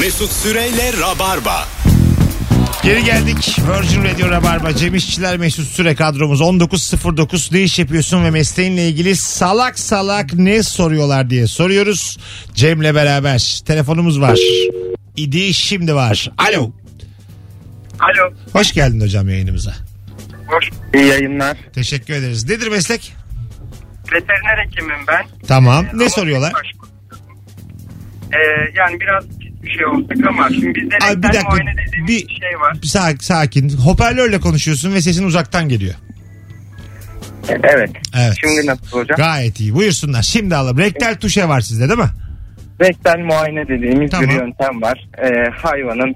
Mesut Süre ile Rabarba. Geri geldik. Virgin Radio Rabarba. Cem İşçiler, Mesut Süre kadromuz. 19.09 ne iş yapıyorsun ve mesleğinle ilgili salak salak ne soruyorlar diye soruyoruz. Cem'le beraber. Telefonumuz var. İdi şimdi var. Alo. Alo. Hoş geldin hocam yayınımıza. İyi yayınlar. Teşekkür ederiz. Nedir meslek? Veteriner hekimim ben. Tamam. Ne soruyorlar? Yani biraz bir şey olduk ama şimdi bizde rektal muayene dediğimiz bir şey var. Sakin. Hoparlörle konuşuyorsun ve sesin uzaktan geliyor. Evet. Şimdi nasıl hocam? Gayet iyi. Buyursunlar. Şimdi alalım. Rektal tuşe var sizde değil mi? Rektal muayene dediğimiz tamam. Bir yöntem var. Hayvanın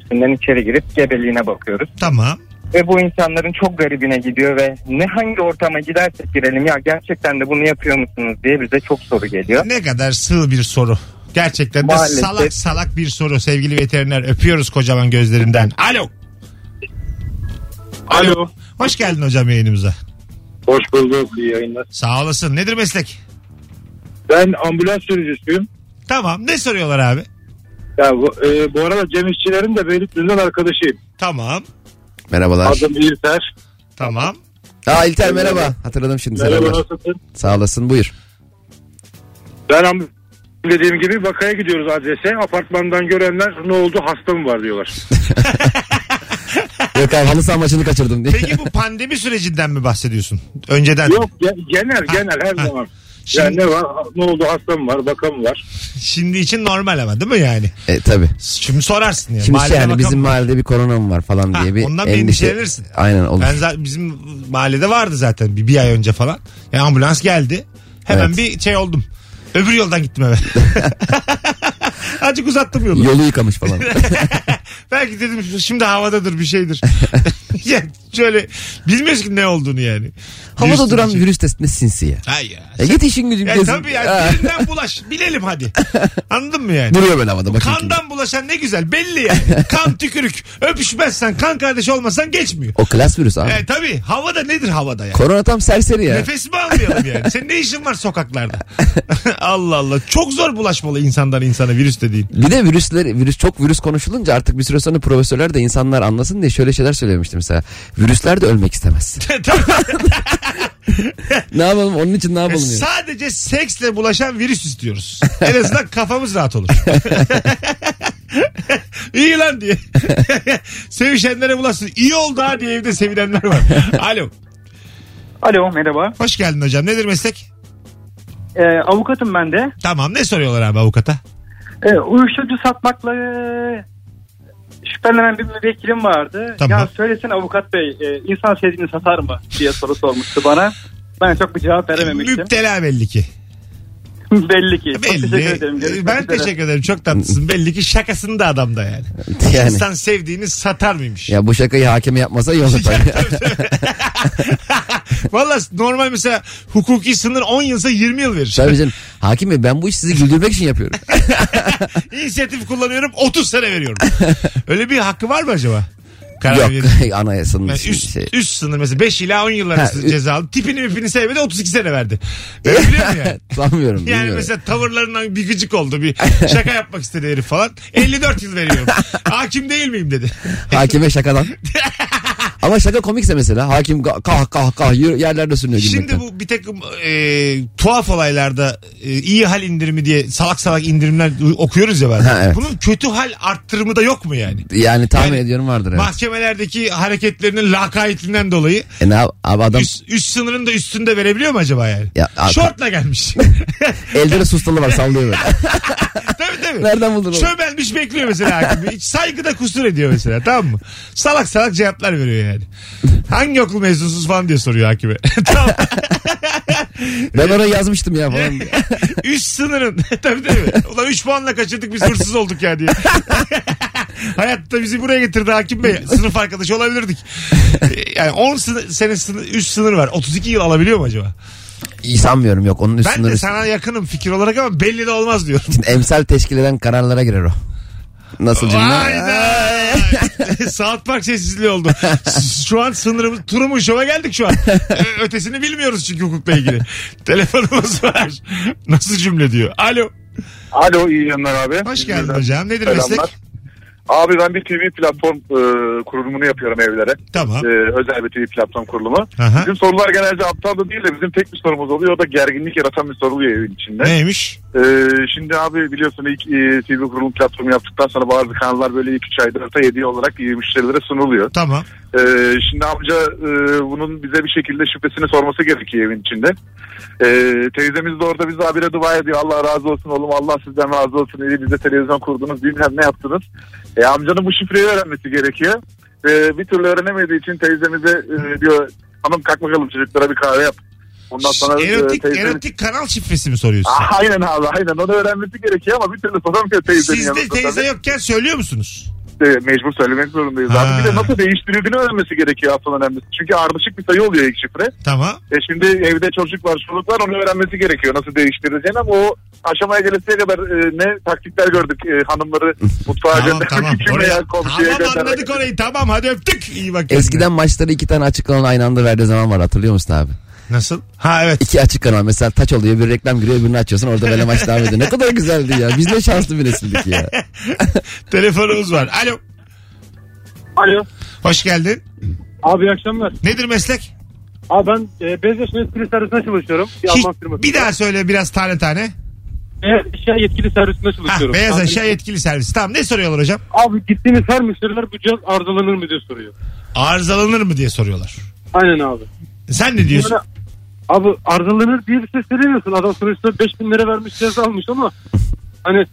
üstünden içeri girip gebeliğine bakıyoruz. Tamam. Ve bu insanların çok garibine gidiyor ve ne hangi ortama gidersek girelim ya gerçekten de bunu yapıyor musunuz diye bize çok soru geliyor. Ne kadar sığ bir soru. Gerçekten de maalesef. Salak bir soru sevgili veteriner. Öpüyoruz kocaman gözlerinden. Alo. Alo. Hoş geldin hocam yayınımıza. Hoş bulduk. İyi yayınlar. Sağ olasın. Nedir meslek? Ben ambulans sürücüsüyüm. Tamam. Ne soruyorlar abi? Ya bu arada Cem İşçilerin de Beylikdüzü'nden arkadaşıyım. Tamam. Merhabalar. Adım İlker. Tamam. İlker merhaba. Hatırladım şimdi. Merhaba, nasılsın? Sağ olasın. Buyur. Ben dediğim gibi vakaya gidiyoruz adrese. Apartmandan görenler ne oldu hasta mı var diyorlar. Yok abi halı saha maçını kaçırdım diye. Peki bu pandemi sürecinden mi bahsediyorsun? Önceden. Yok genel her zaman. Şimdi, yani ne var? Ne oldu? Hasta mı var? Baka mı var? Şimdi için normal ama değil mi yani? Tabii. Şimdi sorarsın yani. Şimdi yani bizim mahallede bir korona mı var falan diye bir ondan endişelenirsin. Aynen olur. Bizim mahallede vardı zaten bir ay önce falan. Yani ambulans geldi. Hemen bir şey oldum. Öbür yoldan gittim eve. Azıcık uzattım yolu. Yolu yıkamış falan. Belki dedim şimdi havadadır bir şeydir. Ya şöyle bilmiyoruz ki ne olduğunu yani. Havada duran virüs testinde sinsi ya. Hay ya. Git işin gücün. Tabii ya birinden bulaş bilelim hadi. Anladın mı yani? Duruyor böyle havada. Kandan bulaşan ne güzel belli yani. Kan tükürük öpüşmezsen kan kardeş olmasan geçmiyor. O klas virüs abi. Tabii havada nedir havada yani. Korona tam serseri ya. Nefesimi almayalım yani. Senin ne işin var sokaklarda? Allah çok zor bulaşmalı insandan insana virüs dediğin. Bir de virüs konuşulunca artık bir süre sonra profesörler de insanlar anlasın diye şöyle şeyler söylemiştim mesela. Virüsler de ölmek istemez. Ne yapalım onun için ne yapalım? Sadece seksle bulaşan virüs istiyoruz. En azından kafamız rahat olur. İyi lan diye. Sevişenlere bulaşsın. İyi oldu ha diye evde sevinenler var. Alo. Alo merhaba. Hoş geldin hocam. Nedir meslek? Avukatım ben de. Tamam ne soruyorlar abi avukata? Uyuşturucu satmakla... Şüphelenen bir müvekkilim vardı. Tamam. Ya söylesene avukat bey insan sevdiğini satar mı diye soru sormuştu bana. Ben çok bir cevap verememiştim. Müptela belli ki. Belli ki. Teşekkür ederim. Ben teşekkür ederim. Çok tatlısın. Belli ki şakasını da adamda yani. İnsan sevdiğini satar mıymış? Ya bu şakayı hakeme yapmasa iyi olur. Valla normal mesela hukuki sınır 10 yılsa 20 yıl verir. Tabii canım. Hakim bey ben bu işi sizi güldürmek için yapıyorum. İnisiyatif kullanıyorum 30 sene veriyorum. Öyle bir hakkı var mı acaba? Yok anayasanın yani üst sınır mesela 5 ila 10 yıl arası cezalı tipini sevmedi 32 sene verdi. Öyle biliyor musun yani? Sanmıyorum. Yani mesela tavırlarından bir gıcık oldu bir şaka yapmak istedi herif falan 54 yıl veriyorum. Hakim değil miyim dedi. Hakime şakadan. Ama şaka komikse mesela hakim kah yerlerde sürünüyor. Şimdi bu bir takım tuhaf olaylarda iyi hal indirimi diye salak indirimler okuyoruz ya bazen. Evet. Bunun kötü hal arttırımı da yok mu yani? Yani tahmin ediyorum vardır. Evet. Mahkemelerdeki hareketlerinin lakaytliğinden dolayı üst sınırın da üstünde verebiliyor mu acaba yani? Şortla gelmiş. Elde de sustalı var sallıyor böyle. Tabii. Nereden buldun onu? Çömelmiş bekliyor mesela hakim. Hiç saygıda kusur ediyor mesela tamam mı? Salak cevaplar veriyor yani. Hangi okul mezunsunuz falan diye soruyor hakime. Tamam. Ben oraya yazmıştım ya falan. Üst sınırın. Tabii değil mi? Ulan 3 puanla kaçırdık biz hırsız olduk ya diye. Hayatta bizi buraya getirdi hakim bey. Sınıf arkadaşı olabilirdik. Yani 10 sene üst sınır var. 32 yıl alabiliyor mu acaba? İyi sanmıyorum yok. Onun üst ben sınırı... de sana yakınım fikir olarak ama belli de olmaz diyorum. Şimdi emsal teşkil eden kararlara girer o. Nasıl cümle? South Park sessizliği oldu. Şu an sınırımız turumun şova geldik şu an. Ötesini bilmiyoruz çünkü hukukla ilgili. Telefonumuz var. Nasıl cümle diyor. Alo. Alo, iyi günler abi. Hoş geldin hocam. Nedir meslek? Abi ben bir TV platform kurulumunu yapıyorum evlere. Tamam. Özel bir TV platform kurulumu. Aha. Bizim sorular genelde aptalda değil de bizim tek bir sorumuz oluyor. O da gerginlik yaratan bir soru oluyor evin içinde. Neymiş? Şimdi abi biliyorsun ilk TV kurulum platformu yaptıktan sonra bazı kanallar böyle 2-3 ayda hata yediği olarak müşterilere sunuluyor. Tamam. Şimdi amca bunun bize bir şekilde şüphesini sorması gerekiyor evin içinde. Teyzemiz de orada bize habire dua ediyor. Allah razı olsun oğlum, Allah sizden razı olsun. Bize televizyon kurdunuz, bilmem ne yaptınız. Amcanın bu şifreyi öğrenmesi gerekiyor. Bir türlü öğrenemediği için teyzemize diyor, hanım kalk bakalım çocuklara bir kahve yap. Ondan sonra erotik kanal şifresi mi soruyorsun? Aynen abi, aynen, onu öğrenmesi gerekiyor ama bir türlü soramıyor teyzenin yanında. Sizde teyze yokken söylüyor musunuz? Mecbur söylemek zorundayız. Abi bir de nasıl değiştirildiğini öğrenmesi gerekiyor asıl önemlisi. Çünkü ardışık bir sayı oluyor ilk şifre. Tamam. Şimdi evde çocuk var, çocuk var, onu öğrenmesi gerekiyor nasıl değiştirileceğini ama o aşamaya gelesiye kadar ne taktikler gördük, hanımları mutfağa gönderdik. Tamam, tamam, anladık orayı, tamam, hadi öptük. İyi bak. Eskiden maçları 2 tane açık kanal aynı anda verdiği zaman var, hatırlıyor musun abi? Nasıl? Ha evet. 2 açık kanal. Mesela taç oluyor, bir reklam giriyor, birini açıyorsun, orada böyle maç devam ediyor. Ne kadar güzeldi ya. Biz de şanslı bir nesildik ya. Telefonumuz var. Alo. Alo. Hoş geldin. Abi iyi akşamlar. Nedir meslek? Abi ben Beşiktaş'ın yetkili servisinde çalışıyorum. Bir daha söyle biraz tane tane. Eşya yetkili servisinde çalışıyorum. Beyaz eşya yetkili servisi. Tamam, ne soruyorlar hocam? Abi gittiğimiz her müşteriler bu cihaz arızalanır mı diye soruyor. Arızalanır mı diye soruyorlar. Aynen abi. Sen ne diyorsun? Abi arızalanır diye bir ses veremiyorsun. Adam sonuçta 5.000 lira vermiş, cihaz almış ama hani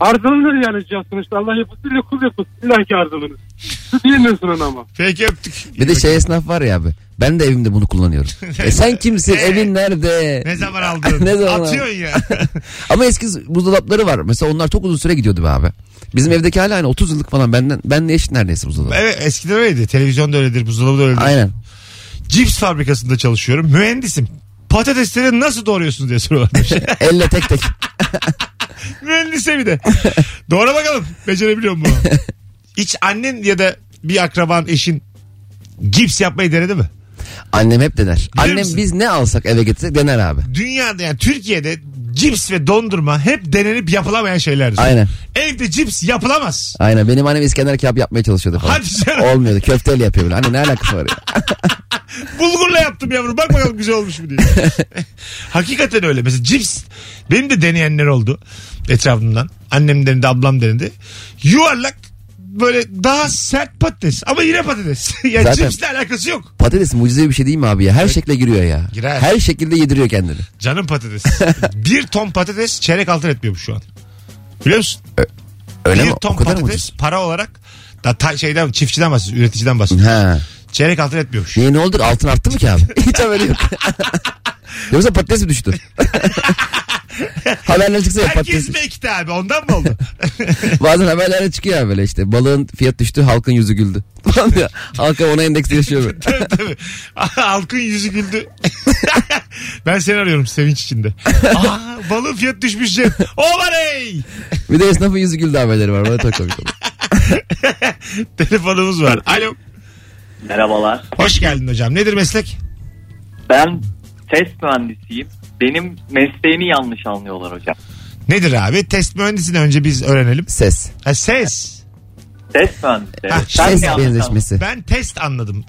arızalanır yani cihaz sonuçta. Allah yapısı ile kul yapısı. İlla ki arızalanır. Diyemiyorsun ona ama. Peki öptük. Bir de esnaf var ya abi. Ben de evimde bunu kullanıyorum. Sen kimsin? Evin nerede? Ne zaman aldın? Ne zaman atıyorsun ya? Ama eski buzdolapları var. Mesela onlar çok uzun süre gidiyordu be abi. Bizim evdeki hala aynı 30 yıllık falan. Benle eşit neredeyse buzdolabı. Evet, eskiden öyleydi. Televizyon da öyledir, buzdolabı da öyledir. Aynen. Cips fabrikasında çalışıyorum. Mühendisim. Patatesleri nasıl doğruyorsunuz diye soruyorlarmış. Elle tek tek. Mühendise bir de. Doğru bakalım. Becerebiliyor mu? Hiç annen ya da bir akraban, eşin cips yapmayı denedi mi? Annem hep dener. Bilir annem misin? Biz ne alsak eve getirsek dener abi. Dünyada yani Türkiye'de cips ve dondurma hep denenip yapılamayan şeylerdir. Aynen. Evde cips yapılamaz. Aynen, benim annem İskender kebap yapmaya çalışıyordu falan. Hadi canım. Olmuyordu, köfteyle yapıyor böyle. Anne ne alakası var ya? Bulgurla yaptım yavrum, bak bakalım güzel olmuş mu diye. Hakikaten öyle. Mesela cips benim de deneyenler oldu etrafımdan. Annem denedi, ablam denedi. Yuvarlak böyle daha sert patates ama yine patates. Yani zaten cipsle alakası yok. Patates mucizevi bir şey değil mi abi ya? Her şekle giriyor ya. Girer. Her şekilde yediriyor kendini. Canım patates. 1 ton patates çeyrek altın etmiyormuş şu an. Biliyor musun? Öyle mi? 1 ton patates para olarak da şeyden, çiftçiden bahsediyoruz, üreticiden bahsediyoruz. Çeyrek altın etmiyormuş. Niye, ne oldu? Altın arttı mı ki abi? Hiç haberi yok. Yoksa patates mi düştü? Haberler çıksa ya patates. Herkes bekti abi, ondan mı oldu? Bazen haberlerde çıkıyor ya böyle işte. Balığın fiyat düştü, halkın yüzü güldü. Halka ona endeksli yaşıyor böyle. Tabii. Halkın yüzü güldü. Ben seni arıyorum sevinç içinde. Aa, balığın fiyat düşmüş Cem. Oley! Bir de esnafın yüzü güldü haberleri var. Bana çok komik oldu. Telefonumuz var. Alo. Merhabalar. Hoş geldin hocam. Nedir meslek? Ben test mühendisiyim. Benim mesleğimi yanlış anlıyorlar hocam. Nedir abi? Test mühendisini önce biz öğrenelim. Ses. Ha, ses. Test mühendisi. Ha, ses benzeşmesi. Ben test anladım.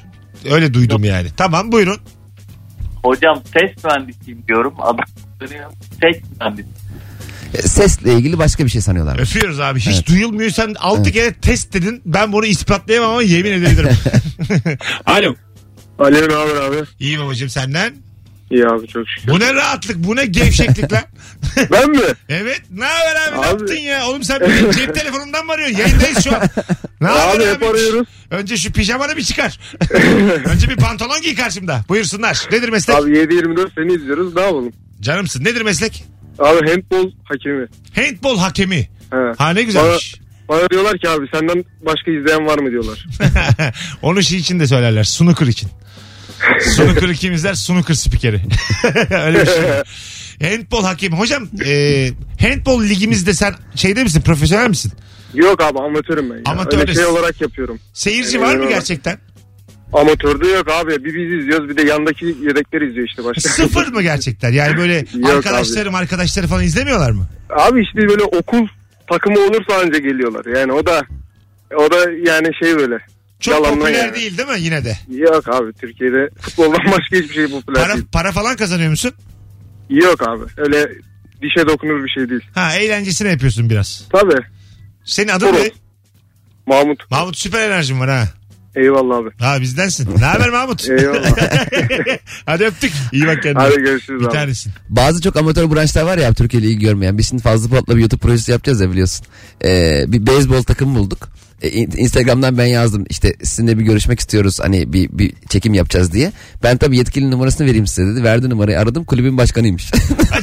Öyle duydum. Yok yani. Tamam, buyurun. Hocam test mühendisiyim diyorum. Adam sanıyor. Test mühendisi. Sesle ilgili başka bir şey sanıyorlar. Öpüyoruz abi. Hiç evet. Duyulmuyor. Sen 6 evet. Kere test dedin. Ben bunu ispatlayamam ama yemin edebilirim. Alo. Alo abi. İyi babacığım, senden? İyi abi, çok şükür. Bu ne rahatlık, bu ne gevşeklik lan. Ben mi? Evet. Ne haber abi, ne yaptın ya? Oğlum sen benim cep telefonumdan mı arıyorsun? Yayındayız şu an. Ne haber abi? Arıyoruz. Önce şu pijamanı bir çıkar. Önce bir pantolon giy karşımda. Buyursunlar. Nedir meslek? Abi 7-24 seni izliyoruz. Ne yapalım? Canımsın. Nedir meslek? Abi handball hakemi. Handball hakemi. He. Ha, ne güzelmiş. Bana diyorlar ki abi senden başka izleyen var mı diyorlar. Onu şey için de söylerler. Snooker için. Snooker kim izler? Snooker spikeri. Öyle bir şey. Handball hakemi. Hocam handball ligimizde sen şeyde misin? Profesyonel misin? Yok abi, amatörüm ben. Amatör olarak yapıyorum. Seyirci var mı gerçekten? Amatörde yok abi. Bir biz izliyoruz, bir de yandaki yedekler izliyor işte başka. Sıfır mı gerçekten? Yani böyle arkadaşları falan izlemiyorlar mı? Abi işte böyle okul takımı olursa anca geliyorlar. Yani o da yani şey böyle. Çok yalanla popüler yani. Değil mi yine de? Yok abi, Türkiye'de futboldan başka hiçbir şey popüler değil. Para falan kazanıyor musun? Yok abi, öyle dişe dokunur bir şey değil. Ha, eğlencesini yapıyorsun biraz. Tabii. Senin adın ne? Mahmut. Mahmut, süper enerjin var ha. Eyvallah abi. Ha, bizdensin. Ne haber Mahmut? Eyvallah. Hadi öptük. İyi bak kendine. Hadi görüşürüz abi. Bir tanesin. Bazı çok amatör branşlar var ya Türkiye ile ilgi görmeyen. Biz şimdi Fazlı Polat'la bir YouTube projesi yapacağız ya, biliyorsun. Bir beyzbol takımı bulduk. Instagram'dan ben yazdım işte, sizinle bir görüşmek istiyoruz, hani bir çekim yapacağız diye. Ben tabii yetkili numarasını vereyim size dedi. Verdi numarayı, aradım, kulübün başkanıymış.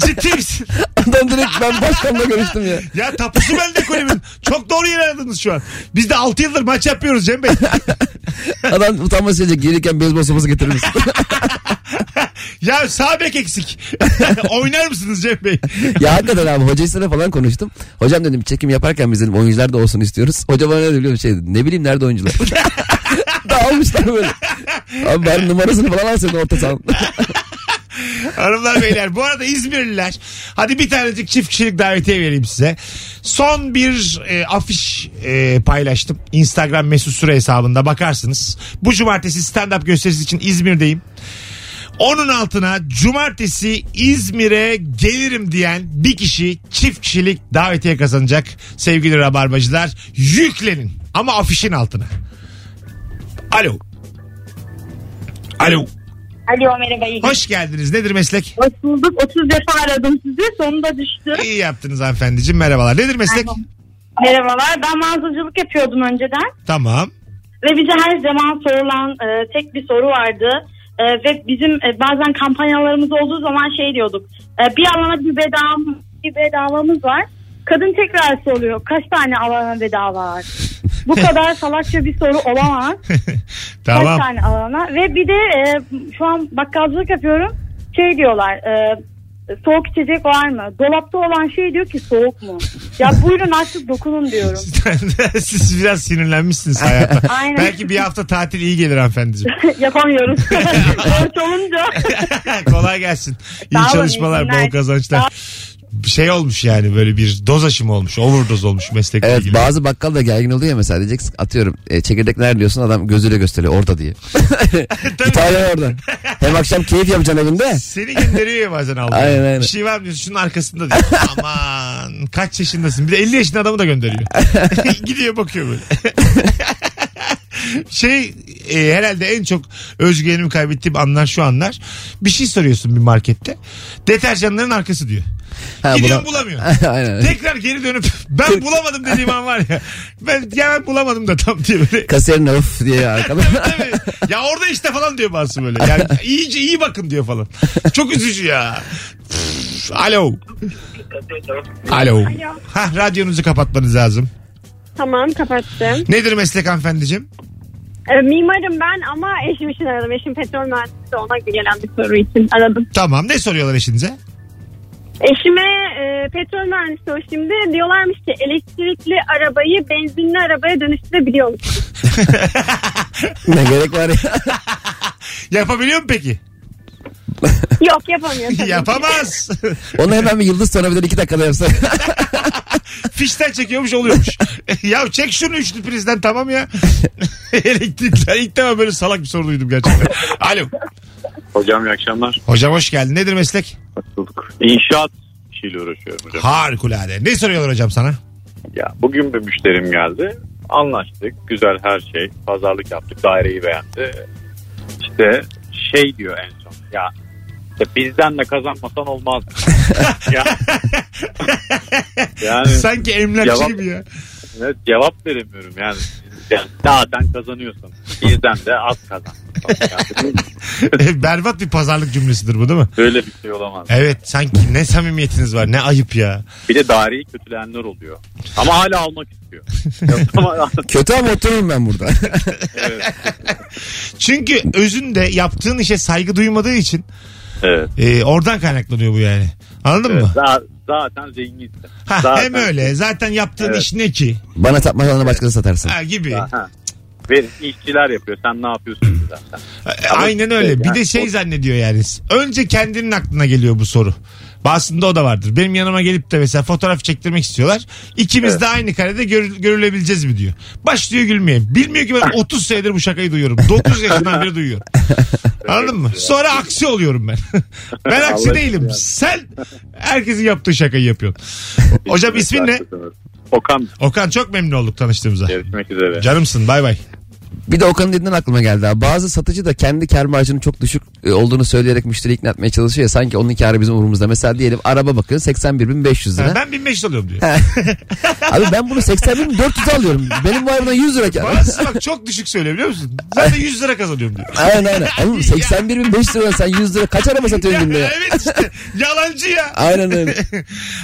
Ciddi misin? Adam direkt ben başkanla görüştüm ya. Ya tapusu bende kulübün. Çok doğru yer aradınız şu an. Biz de 6 yıldır maç yapıyoruz Cem Bey. Adam utanması gelecek, gelirken beyzbol sopası getirir misin? Ya sağ bek eksik. Oynar mısınız Cem Bey? Ya hakikaten abi, hocasıyla falan konuştum. Hocam dedim, çekim yaparken biz dedim oyuncular da olsun istiyoruz. Hoca bana ne biliyor şey dedi. Ne bileyim nerede oyuncular? Dağılmışlar böyle. Abi ben numarasını falan alsaydım orta sahanın. Hanımlar beyler, bu arada İzmirliler, hadi bir tanecik çift kişilik davetiye vereyim size. Son bir afiş paylaştım Instagram Mesut Süre hesabında, bakarsınız. Bu cumartesi stand-up gösterisi için İzmir'deyim. Onun altına cumartesi İzmir'e gelirim diyen bir kişi çift kişilik davetiye kazanacak sevgili rabarbacılar. Yüklenin ama afişin altına. Alo. Alo. Alo, merhaba, iyi. Hoş geldiniz. Nedir meslek? Hoş bulduk. 30 defa aradım sizi. Sonunda düştü. İyi yaptınız hanımefendiciğim. Merhabalar. Nedir meslek? Merhabalar. Ben mağazacılık yapıyordum önceden. Tamam. Ve bize her zaman sorulan tek bir soru vardı. Ve bizim bazen kampanyalarımız olduğu zaman şey diyorduk. Bir alana bir bedavamız var. Kadın tekrar soruyor. Kaç tane alana bedava var? Bu kadar salakça bir soru olamaz. Tamam. Kaç tane alana? Ve bir de şu an bakkalcılık yapıyorum. Şey diyorlar. Soğuk içecek var mı? Dolapta olan şey diyor ki soğuk mu? Ya buyurun artık dokunun diyorum. Siz biraz sinirlenmişsiniz hayata. Aynen. Belki bir hafta tatil iyi gelir hanımefendiciğim. Yapamıyoruz. Borç olunca. Kolay gelsin. İyi sağ çalışmalar, olun, bol kazançlar. Şey olmuş yani, böyle bir doz aşımı olmuş, overdose olmuş meslekle evet, ilgili. Evet, bazı bakkal da gergin oluyor ya mesela, diyeceksin atıyorum çekirdek nerede diyorsun, adam gözüyle gösteriyor orada diye. İtalya orada. Hem akşam keyif yapacaksın evinde. Seni gönderiyor bazen aldı. Aynen aynen. Bir şey var mı diyorsun, şunun arkasında diyor. Aman kaç yaşındasın, bir de 50 yaşında adamı da gönderiyor. Gidiyor bakıyor böyle. Herhalde en çok özgüvenimi kaybettiğim anlar şu anlar. Bir şey soruyorsun bir markette. Deterjanların arkası diyor. Ha, gidiyorum bulamıyorum. Aynen. Tekrar geri dönüp ben bulamadım dediğim an var ya. Ben bulamadım da tam diye böyle. Kasiyerin of diye arkada. Tabii. Ya orada işte falan diyor bazı böyle. Yani iyice iyi bakın diyor falan. Çok üzücü ya. Alo. Alo. Hah, radyonuzu kapatmanız lazım. Tamam, kapattım. Nedir meslek hanımefendiciğim? Mimarım ben ama eşim için aradım. Eşim petrol mühendisi de, ona gelen bir soru için aradım. Tamam, ne soruyorlar eşinize? Eşime petrol mühendisi o şimdi. Diyorlarmış ki elektrikli arabayı benzinli arabaya dönüştürebiliyor musun? Ne gerek var ya? Yapabiliyor mu peki? Yok, yapamıyor. Yapamaz. Onu hemen bir yıldız sonra bir de 2 dakikada yapsa. Fişten çekiyormuş oluyormuş. Ya çek şunu üçlü prizden, tamam ya. Elektrikler, ilk defa böyle salak bir soru duydum gerçekten. Alo. Hocam iyi akşamlar. Hocam hoş geldin. Nedir meslek? Haklılık. İnşaat işiyle uğraşıyorum hocam. Harikulade. Ne soruyorlar hocam sana? Ya bugün bir müşterim geldi. Anlaştık. Güzel her şey. Pazarlık yaptık. Daireyi beğendi. İşte şey diyor en son. Ya bizden de kazanmasan olmaz. Ya. Yani sanki emlakçı gibi ya. Evet, cevap veremiyorum yani. Zaten kazanıyorsun. Bizden de az kazan. Berbat bir pazarlık cümlesidir bu, değil mi? Böyle bir şey olamaz. Evet, sanki ne samimiyetiniz var, ne ayıp ya. Bir de daireyi kötüleyenler oluyor. Ama hala almak istiyor. Kötü ama oturayım ben burada. Evet. Çünkü özünde yaptığın işe saygı duymadığı için evet. Oradan kaynaklanıyor bu yani. Anladın evet, mı? Zaten zengin. Hem öyle. Zaten yaptığın evet. iş ne ki? Bana satmadan başkasına satarsın. Ha, gibi. Ha. Verin, işçiler yapıyor. Sen ne yapıyorsun zaten? Aynen öyle. Bir de şey zannediyor yani. Önce kendinin aklına geliyor bu soru. Aslında o da vardır. Benim yanıma gelip de mesela fotoğraf çektirmek istiyorlar. İkimiz de aynı karede görülebileceğiz mi diyor. Başlıyor gülmeye. Bilmiyor ki ben 30 senedir bu şakayı duyuyorum. 9 yaşından beri duyuyorum. Anladın mı? Sonra aksi oluyorum ben. Ben aksi değilim. Sen herkesin yaptığı şakayı yapıyorsun. Hocam ismin ne? Okan. Okan, çok memnun olduk tanıştığımıza. Görüşmek üzere. Canımsın, bay bay. Bir de Okan'ın dediğinden aklıma geldi abi. Bazı satıcı da kendi kâr marjının çok düşük olduğunu söyleyerek müşteriyi ikna etmeye çalışıyor ya. Sanki onun kârı bizim umurumuzda. Mesela diyelim araba bakıyor 81.500 lira. Ha, ben 1.500 alıyorum diyor. Abi ben bunu 81.400 alıyorum. Benim bu arabadan 100 lira kâr. Bazısı bak çok düşük söylüyor biliyor musun? Zaten 100 lira kazanıyorum diyor. Aynen. Oğlum 81.500 lira sen 100 lira kaç araba satıyorsun günde ya? Evet işte yalancı ya. Aynen öyle.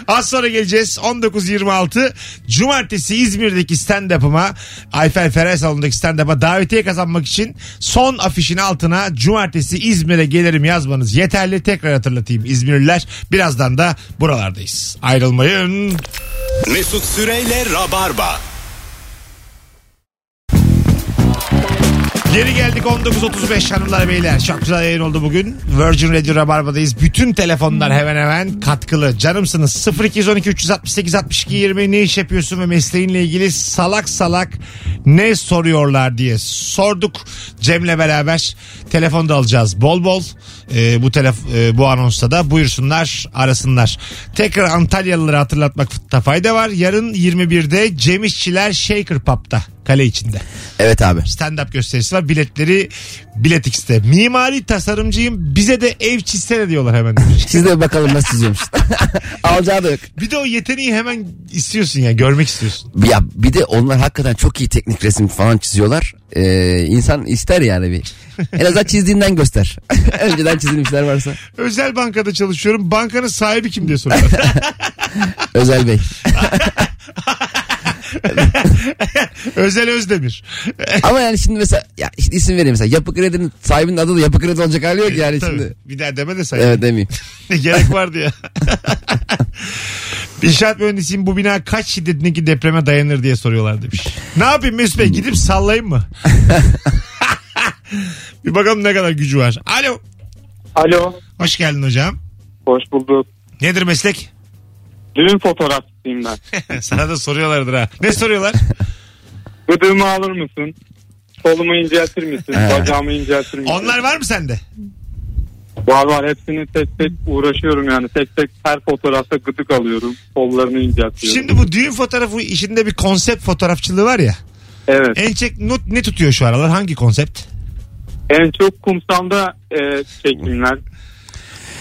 Az sonra geleceğiz. 19.26 Cumartesi İzmir'deki stand-up'ıma, Ayfer Feray Salonu'ndaki stand-up'a davetiye kazanmak için son afişin altına cumartesi İzmir'e gelirim yazmanız yeterli. Tekrar hatırlatayım İzmirliler, birazdan da buralardayız. Ayrılmayın. Mesut Süre'yle Rabarba. Geri geldik. 19.35 hanımlar beyler. Çok güzel yayın oldu bugün. Virgin Radio Rabarba'dayız. Bütün telefonlar hemen hemen katkılı. Canımsınız. 0212 368 62 20 ne iş yapıyorsun ve mesleğinle ilgili salak salak ne soruyorlar diye sorduk. Cem'le beraber telefonda alacağız. Bol bol bu anonsta da buyursunlar, arasınlar. Tekrar Antalyalıları hatırlatmakta fayda var. Yarın 21'de Cem İşçiler Shaker Pub'da. Kale içinde. Evet abi. Stand-up gösterisi var. Biletleri Biletix'te. Mimari tasarımcıyım. Bize de ev çizsene diyorlar hemen. Siz de bakalım nasıl çiziyormuş. Alacağı da yok. Bir de o yeteneği hemen istiyorsun ya. Görmek istiyorsun. Ya bir de onlar hakikaten çok iyi teknik resim falan çiziyorlar. İnsan ister yani bir. En azından çizdiğinden göster. Önceden çizilmişler varsa. Özel bankada çalışıyorum. Bankanın sahibi kim diye soruyorlar. Özel Bey. Özel Özdemir. Ama yani şimdi mesela ya işte isim vereyim mesela Yapı Kredi'nin sahibinin adı da Yapı Kredi olacak hali yok yani tabii, şimdi. Bir daha deme de sahibi. Evet demeyeyim. Gerek vardı ya. İnşaat mühendisiyim, bu bina kaç şiddetindeki depreme dayanır diye soruyorlar demiş. Ne yapayım Mesut Bey, gidip sallayayım mı? Bir bakalım ne kadar gücü var. Alo. Alo. Hoş geldin hocam. Hoş bulduk. Nedir meslek? Düğün fotoğrafçıyım ben. Sana da soruyorlardır ha. Ne soruyorlar? Gıdığımı alır mısın? Solumu inceltir misin? Bacağımı inceltir misin? Onlar var mı sende? Var. Hepsini tek tek uğraşıyorum yani. Tek tek her fotoğrafta gıdık alıyorum. Sollarını inceltiyorum. Şimdi bu düğün fotoğrafı işinde bir konsept fotoğrafçılığı var ya. Evet. En çok ne tutuyor şu aralar? Hangi konsept? En çok kumsalda çekimler.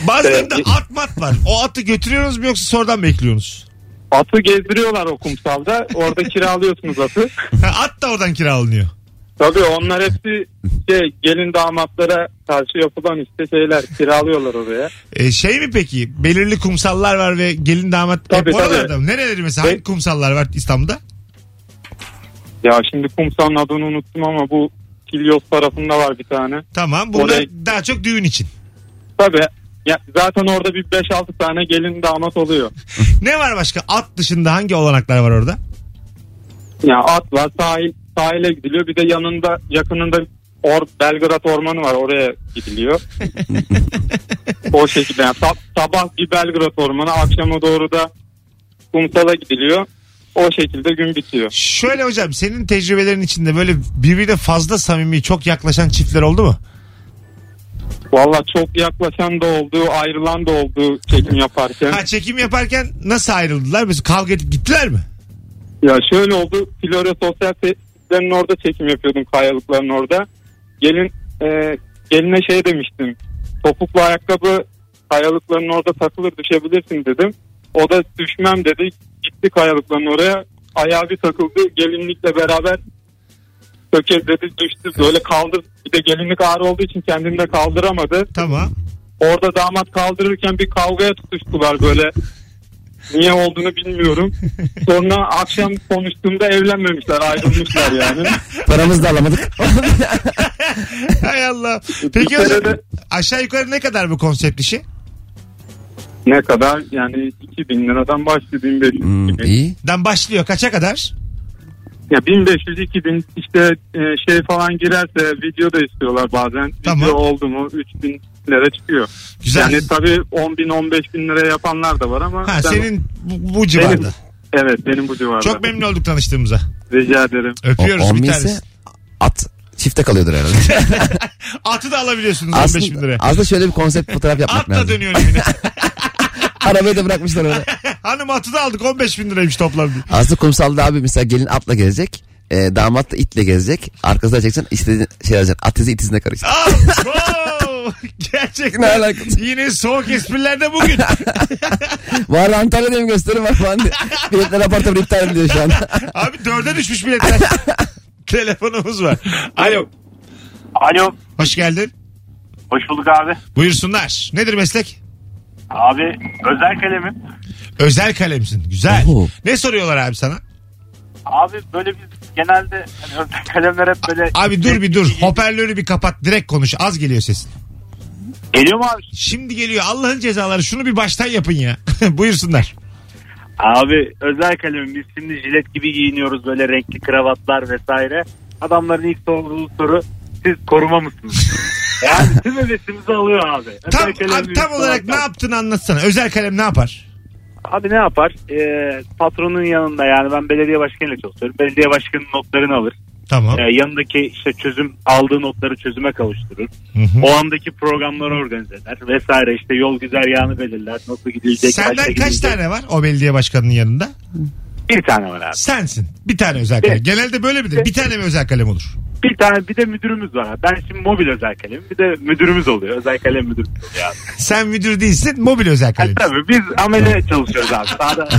Bazılarında at var. O atı götürüyorsunuz mu yoksa sonradan bekliyorsunuz? Atı gezdiriyorlar o kumsalda. Orada kiralıyorsunuz atı. At da oradan kiralanıyor. Tabii onlar hepsi gelin damatlara karşı yapılan şeyler, kiralıyorlar oraya. Şey mi peki? Belirli kumsallar var ve gelin damat... Tabii tabii. Nereleri mesela? Hangi kumsallar var İstanbul'da? Ya şimdi kumsalın adını unuttum ama bu Kilyos tarafında var bir tane. Tamam. Burada daha çok düğün için. Tabii. Ya zaten orada bir 5-6 tane gelin damat oluyor. Ne var başka? At dışında hangi olanaklar var orada? Ya at var, sahile gidiliyor. Bir de yakınında Belgrad Ormanı var. Oraya gidiliyor. O şekilde. Yani sabah bir Belgrad Ormanı, akşama doğru da kumsala gidiliyor. O şekilde gün bitiyor. Şöyle hocam, senin tecrübelerin içinde böyle birbirine fazla samimi, çok yaklaşan çiftler oldu mu? Valla çok yaklaşan da oldu, ayrılan da oldu çekim yaparken. Çekim yaparken nasıl ayrıldılar? Mesela kavga edip gittiler mi? Ya şöyle oldu. Florya sosyal tesislerinin orada çekim yapıyordum, kayalıkların orada. Geline şey demiştim. Topuklu ayakkabı kayalıkların orada takılır, düşebilirsin dedim. O da düşmem dedi. Gitti kayalıkların oraya. Ayağı bir takıldı. Gelinlikle beraber söker dedi, düştü böyle kaldır. Bir de gelinlik ağır olduğu için kendini de kaldıramadı. Tamam. Orada damat kaldırırken bir kavgaya tutuştular böyle. Niye olduğunu bilmiyorum. Sonra akşam konuştuğumda evlenmemişler, ayrılmışlar yani. Paramızı da alamadık. Hay Allah. Peki aşağı yukarı ne kadar bu konsept işi? Ne kadar? Yani 2000 liradan başlıyor, 1500 liradan başlıyor. Kaça kadar? Ya 1500-2000 işte şey falan girerse video da istiyorlar bazen. Tamam. Video oldu mu 3000 lira çıkıyor. Güzel. Yani tabii 10.000-15.000 lira yapanlar da var ama. Ha, senin bu civarda. Evet benim bu civarda. Çok memnun olduk tanıştığımıza. Rica ederim. Öpüyoruz bir tanesi. At çifte kalıyordur herhalde. Atı da alabiliyorsunuz 15.000 liraya. Aslında şöyle bir konsept fotoğraf yapmak atla lazım. Atla dönüyor evine. Arabayı da bırakmışlar orada. Hanım atı da aldık 15.000 liraymış toplamda. Aslı kumsalda abi mesela gelin atla gezecek. Damat da itle gezecek. Arkasına çekeceksin istediğin şey alacaksın. Atezi itizine karışacak. Gerçekten yine soğuk esprilerde bugün. Var Antalya'da mı gösterim var falan diye. Biletler apartmanı iptal ediliyor şu an. Abi dörde düşmüş biletler. Telefonumuz var. Alo. Alo. Hoş geldin. Hoş bulduk abi. Buyursunlar. Nedir meslek? Abi özel kalemim. Özel kalemsin. Güzel. Oho. Ne soruyorlar abi sana? Abi böyle biz genelde hani özel kalemler hep böyle... Abi dur bir dur. Hoparlörü bir kapat. Direkt konuş. Az geliyor sesin. Geliyor mu abi? Şimdi geliyor. Allah'ın cezaları. Şunu bir baştan yapın ya. Buyursunlar. Abi özel kalemim. Biz şimdi jilet gibi giyiniyoruz. Böyle renkli kravatlar vesaire. Adamların ilk sorduğu soru siz koruma mısınız? Yani tüm hevesimizi alıyor abi. Tam olarak ne yaptığını anlatsana. Özel kalem ne yapar? Abi ne yapar? Patronun yanında yani ben belediye başkanıyla çalışıyorum. Belediye başkanının notlarını alır. Tamam. Yanındaki işte çözüm aldığı notları çözüme kavuşturur. Hı-hı. O andaki programları organize eder vesaire işte yol güzergahını belirler. Nasıl gidilecek? Senden kaç tane var o belediye başkanının yanında? Bir tane var abi. Sensin. Bir tane özel kalem. Evet. Genelde böyle midir? Evet. Bir tane mi özel kalem olur? Bir tane bir de müdürümüz var. Ben şimdi mobil özel kalemim. Bir de müdürümüz oluyor. Özel kalem müdürümüz oluyor abi. Sen müdür değilsin. Mobil özel kalem. Tabii biz amele çalışıyoruz abi. Sahada.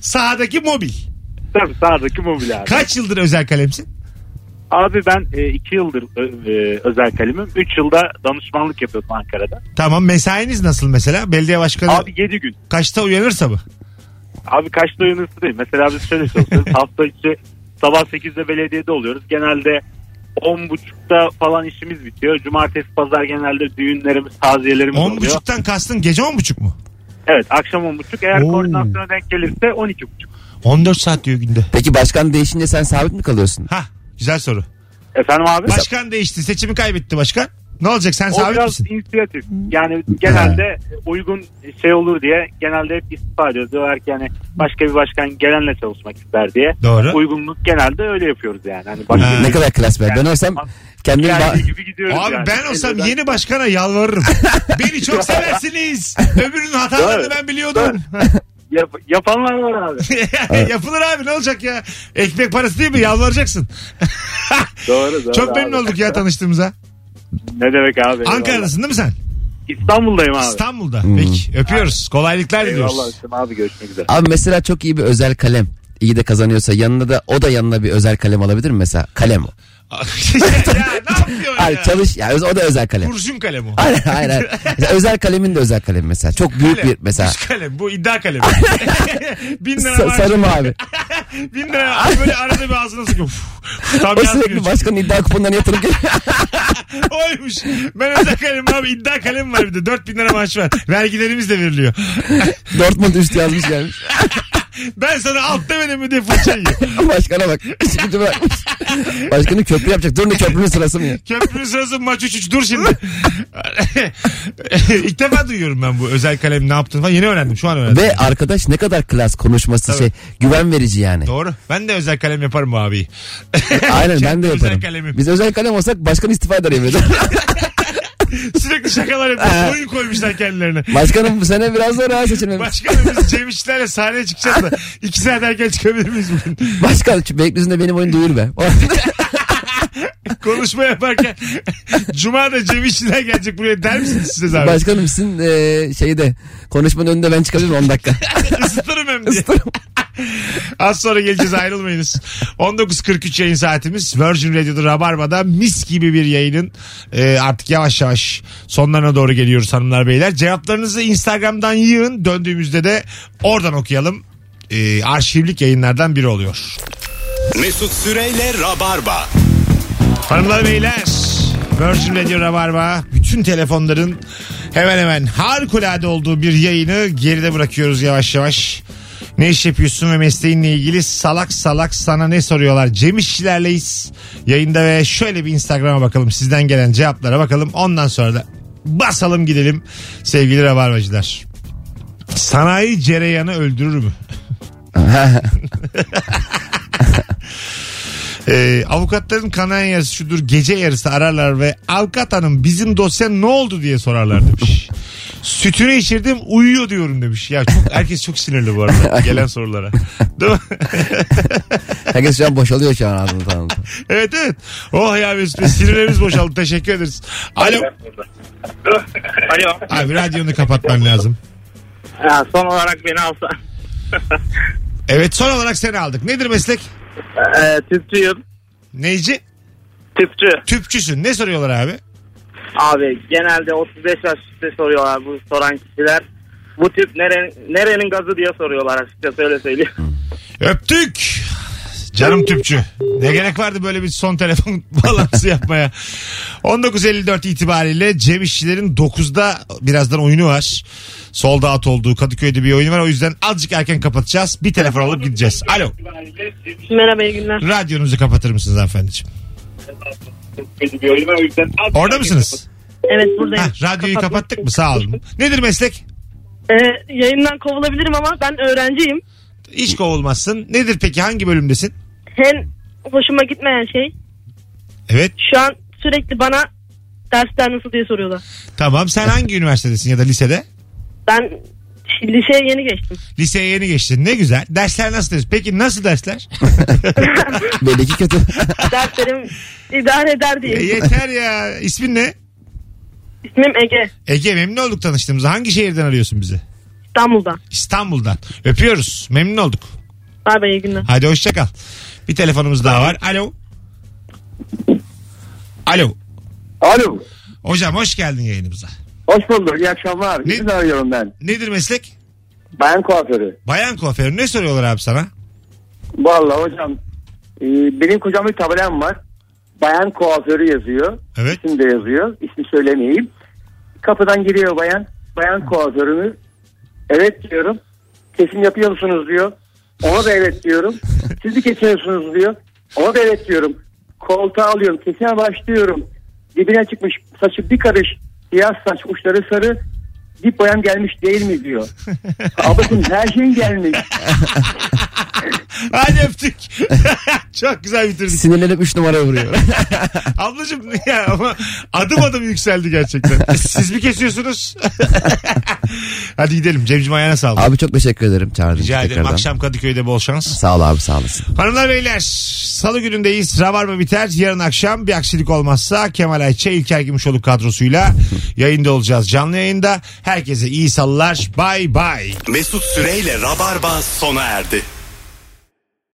Sahadaki mobil. Tabii sahadaki mobil abi. Kaç yıldır özel kalemsin? Abi ben 2 yıldır özel kalemim. 3 yılda danışmanlık yapıyordum Ankara'da. Tamam. Mesainiz nasıl mesela? Belediye başkanı. Abi 7 gün. Kaçta uyanırsa mı? Abi kaçta uyanırsa değil. Mesela biz şöyle çalışıyoruz. Hafta içi sabah 8'de belediyede oluyoruz. Genelde 10.30'da falan işimiz bitiyor. Cumartesi, pazar genelde düğünlerimiz, taziyelerimiz oluyor. 10.30'dan kastın gece 10.30 mu? Evet, akşam 10.30. Eğer koordinasyona denk gelirse 12.30. 14 saat diyor günde. Peki başkan değişince sen sabit mi kalıyorsun? Hah, güzel soru. Efendim abi? Başkan değişti, seçimi kaybetti başkan. Ne olacak, sen sabit misin? O biraz inisiyatif. Yani genelde uygun şey olur diye genelde hep istifa ediyoruz. Diyorlar ki yani başka bir başkan gelenle çalışmak ister diye. Doğru. Uygunluk genelde öyle yapıyoruz yani. Hani ne kadar klas ben. Ben olsam kendimi... Abi yani. Ben olsam yeni başkana yalvarırım. Beni çok seversiniz. Öbürünün hatalarını ben biliyordum. Yapanlar var abi. Yapılır abi, ne olacak ya? Ekmek parası değil mi? Yalvaracaksın. Doğru. Çok memnun olduk ya tanıştığımıza. Ne demek abi? Ankara'dasın değil mi sen? İstanbul'dayım abi. İstanbul'da. Peki öpüyoruz. Abi. Kolaylıklar diliyoruz. Eyvallah abi, görüşmek üzere. Abi mesela çok iyi bir özel kalem. İyi de kazanıyorsa yanına da o da yanına bir özel kalem alabilir mi mesela? Kalem o. Ya ne yapıyorsun ya? Abi çalış ya, o da özel kalem. Kurşun kalem o. Hayır. Özel kalemin de özel kalem mesela. Çok büyük kalem, bir mesela. Kuş kalem bu, iddia kalemi. 1000 lira var. Sarım abi. 1000 lira abi, böyle arada bir ağzına sıkıyor. Tam yazmıyor. Başkanın iddia kuponlarına yatırıp geliyor. Oymuş. Ben özel kalemim abi, iddia kalemi var bir de. 4000 lira maaş var. Vergilerimiz de veriliyor. Dortmund üstü yazmış gelmiş. Ben sana alt demedim mi diye fırçayı. Başkana bak. Başkanı köprü yapacak. Dur ne köprünün sırası mı ya? Köprünün sırası maç 3-3. Dur şimdi. İlk defa duyuyorum ben bu özel kalem ne yaptığını falan. Yeni öğrendim. Şu an öğrendim. Ve arkadaş ne kadar klas konuşması. Tabii. Şey. Güven verici yani. Doğru. Ben de özel kalem yaparım abi. Aynen ben de yaparım. Özel biz özel kalem olsak başkan istifa eder evde. Sürekli şakalar yapıyorlar. Oyun koymuşlar kendilerine. Başkanım bu sene biraz daha rahat seçilmemiz. Başkanımız Cem İşçilerle sahneye çıkacağız da 2 saat erken çıkabilir miyiz bugün? Başkanım Beylikdüzü'nde benim oyun duyur be. Konuşma yaparken Cuma da Cem İşçiler gelecek buraya der misiniz siz abi? Başkanım sizin şeyde konuşmanın önünde ben çıkabilirim 10 dakika. Isıtırım hem diye. Az sonra geleceğiz, ayrılmayınız. 19.43 yayın saatimiz. Virgin Radio'da Rabarba'da mis gibi bir yayının artık yavaş yavaş sonlarına doğru geliyoruz hanımlar beyler. Cevaplarınızı Instagram'dan yığın, döndüğümüzde de oradan okuyalım. Arşivlik yayınlardan biri oluyor. Mesut Süre ile Rabarba. Hanımlar beyler, Virgin Radio Rabarba bütün telefonların hemen hemen harikulade olduğu bir yayını geride bırakıyoruz yavaş yavaş. Ne iş yapıyorsun ve mesleğinle ilgili salak salak sana ne soruyorlar? Cem İşçilerleyiz yayında ve şöyle bir Instagram'a bakalım, sizden gelen cevaplara bakalım. Ondan sonra da basalım gidelim sevgili rabarbacılar. Sanayi cereyanı öldürür mü? Avukatların kanayan yarısı şudur: gece yarısı ararlar ve avukat hanım bizim dosya ne oldu diye sorarlar demiş. Sütünü içirdim uyuyor diyorum demiş. Ya çok, herkes çok sinirli bu arada gelen sorulara. Değil mi? Herkes şu an boşalıyor şu an ağzını tamam. Evet evet. Oh ya Mesut, sinirlerimiz boşaldı, teşekkür ederiz. Alo. Alo. Abi radyonu kapatman lazım. Ha, son olarak beni alsa. Evet, son olarak seni aldık. Nedir meslek? Tüpçüyüm. Neyci? Tüpçü. Tüpçüsün. Ne soruyorlar abi? Abi genelde 35 yaş üstü soruyorlar bu soran kişiler. Bu tüp nerenin gazı diye soruyorlar açıkçası, öyle söyleyeyim. Öptük. Canım tüpçü. Ne gerek vardı böyle bir son telefon bağlantısı yapmaya. 19.54 itibariyle Cem İşçilerin 9'da birazdan oyunu var. Solda at olduğu Kadıköy'de bir oyun var. O yüzden azıcık erken kapatacağız. Bir telefon alıp gideceğiz. Alo. Merhaba, iyi günler. Radyonuzu kapatır mısınız hanımefendiciğim? Orada mısınız? Evet, buradayım. Radyoyu kapattık mı? Sağ olun. Nedir meslek? Yayından kovulabilirim ama ben öğrenciyim. Hiç kovulmazsın. Nedir peki? Hangi bölümdesin? Hem hoşuma gitmeyen şey. Evet. Şu an sürekli bana dersler nasıl diye soruyorlar. Tamam. Sen hangi üniversitedesin ya da lisede? Ben liseye yeni geçtim. Liseye yeni geçtin. Ne güzel. Dersler nasıl diyorsun? Peki nasıl dersler? Böyle ki kötü. Derslerim idare eder diye. Yeter ya. İsmin ne? İsmim Ege. Ege, memnun olduk tanıştığımıza. Hangi şehirden arıyorsun bizi? İstanbul'dan. İstanbul'dan. Öpüyoruz. Memnun olduk. Bay bay, iyi günler. Hadi hoşça kal. Bir telefonumuz daha var. Alo. Alo. Alo. Hocam hoş geldin yayınımıza. Hoş bulduk. İyi akşamlar. Sizi arıyorum ben. Nedir meslek? Bayan kuaförü. Bayan kuaförü. Ne soruyorlar abi sana? Vallahi hocam benim kocamda bir tabelam var. Bayan kuaförü yazıyor. Evet. İsim de yazıyor. İsmi söylemeyeyim. Kapıdan giriyor bayan. Bayan kuaförünü. Evet diyorum. Kesim yapıyor musunuz diyor. Ona da evet diyorum. Siz de kesiyorsunuz diyor. Ona da evet diyorum. Koltuğa alıyorum. Kesime başlıyorum. Dibine çıkmış. Saçı bir karış. Siyah saç, uçları sarı. Dip boyam gelmiş değil mi diyor. Ablacığım her şeyin gelmiş. Hadi öptük. Çok güzel bitirdik. Sinirlenip 3 numara vuruyor. Ablacığım ya, ama adım adım yükseldi gerçekten. Siz mi kesiyorsunuz? Hadi gidelim. Cemciğim ayağına sağlık. Abi çok teşekkür ederim. Çağırdım. Rica ederim. Tekrardan. Akşam Kadıköy'de bol şans. Sağ ol abi, sağ olasın. Hanımlar beyler, salı günündeyiz. Rabarba biter. Yarın akşam bir aksilik olmazsa Kemal Ayçi, İlker Gümüşoluk kadrosuyla yayında olacağız. Canlı yayında. Herkese iyi salılar. Bay bay. Mesut Süre ile Rabarba sona erdi.